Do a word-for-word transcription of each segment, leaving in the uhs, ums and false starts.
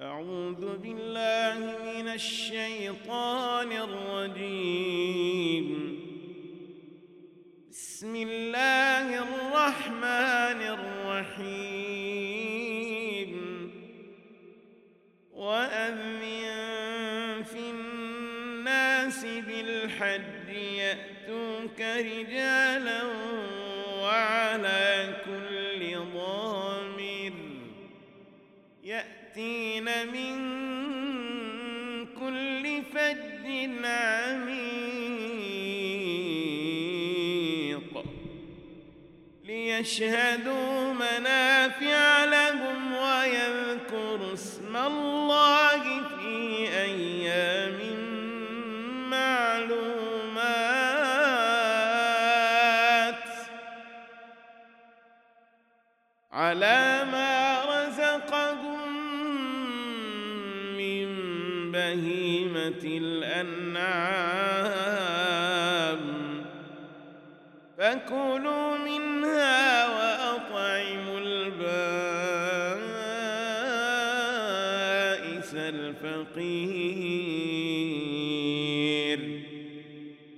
أعوذ بالله من الشيطان الرجيم. بسم الله الرحمن الرحيم. وأذن في الناس بالحج يأتوك رجالا وعلى كل ضامر يأتين من كل فج عميق ليشهدوا منافع لهم ويذكروا اسم الله في أيام معلومات على ما رزقهم من بهيمة الأنعام فكلوا منها وأطعموا البائس الفقير.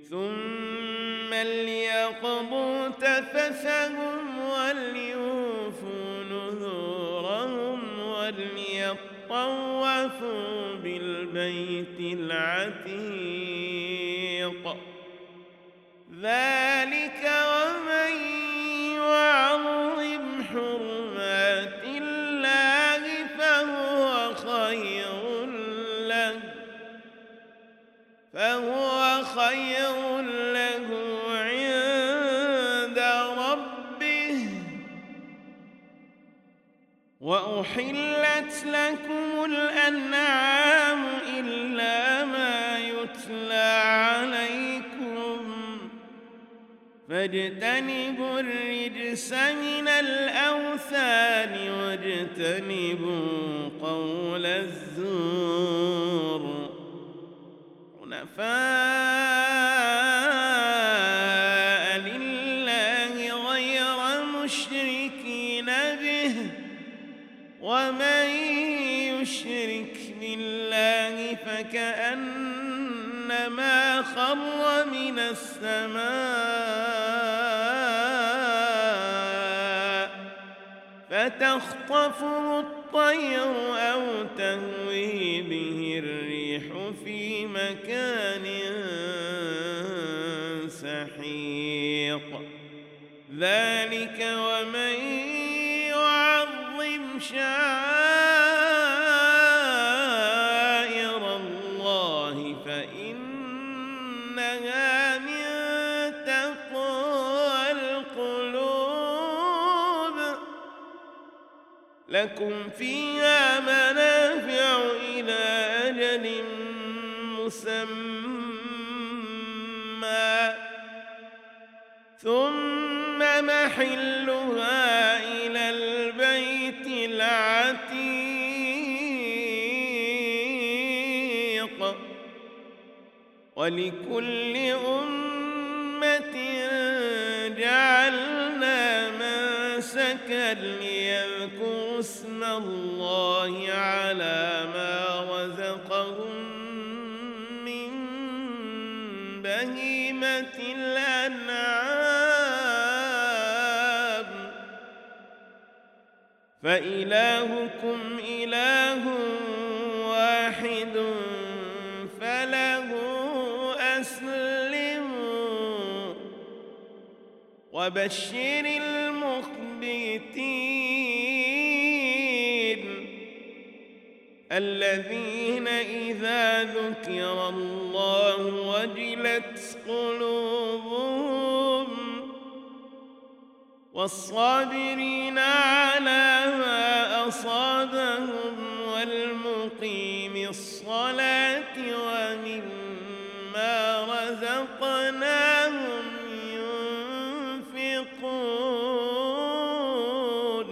ثم ليقضوا تفثهم وليوفوا نذورهم وليطوفوا بالبيت العتيق. ذلك ومن يعظم حرمات الله فهو خير له فهو خير له عند ربه. وأحلت لكم الأنعام إلا ما يتلى عليكم فاجتنبوا الرجس من الأوثان واجتنبوا قول الزور حنفاء لله غير مشركين به. ومن يشرك بالله فكأنما خر من السماء فتخطفه الطير أو تهوي به الريح في مكان سحيق. ذلك ومن يعظم شعائر الله فإنها من تقوى القلوب. لكم فيها منافع إلى أجل مسمى ثم محلها إلى البيت العتيق. ولكل أمة جعلنا منسكا ليذكروا اسم الله على ما رزقهم من بهيمة الأنعام. فإلهكم إله واحد فله أسلموا. وبشر المخبتين الذين إذا ذكر الله وجلت قلوبهم والصابرين على ما أصابهم والمقيم الصلاة ومما رزقناهم ينفقون.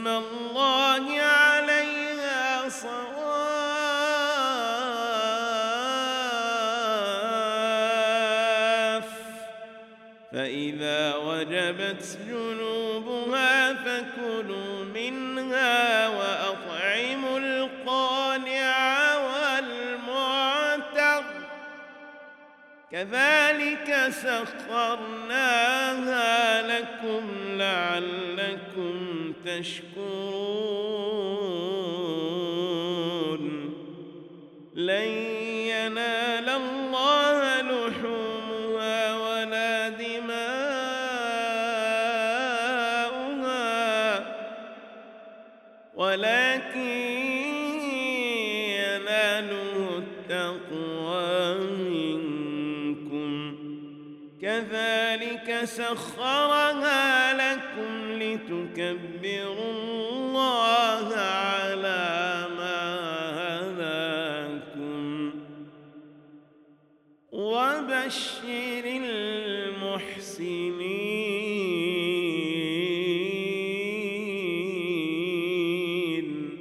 الله عليها صواف، فإذا وجبت جنوبها فكلوا منها وأطعموا القانع والمعتر، كذلك سخرناها لكم لعلكم تشكرون. لن ينال الله لحومها ولا دماؤها، ولكن يناله التقوى منكم. كذلك سخرها لكم لتكبروا الله على ما هداكم وبشر المحسنين.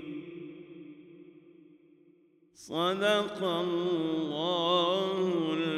صدق الله العظيم.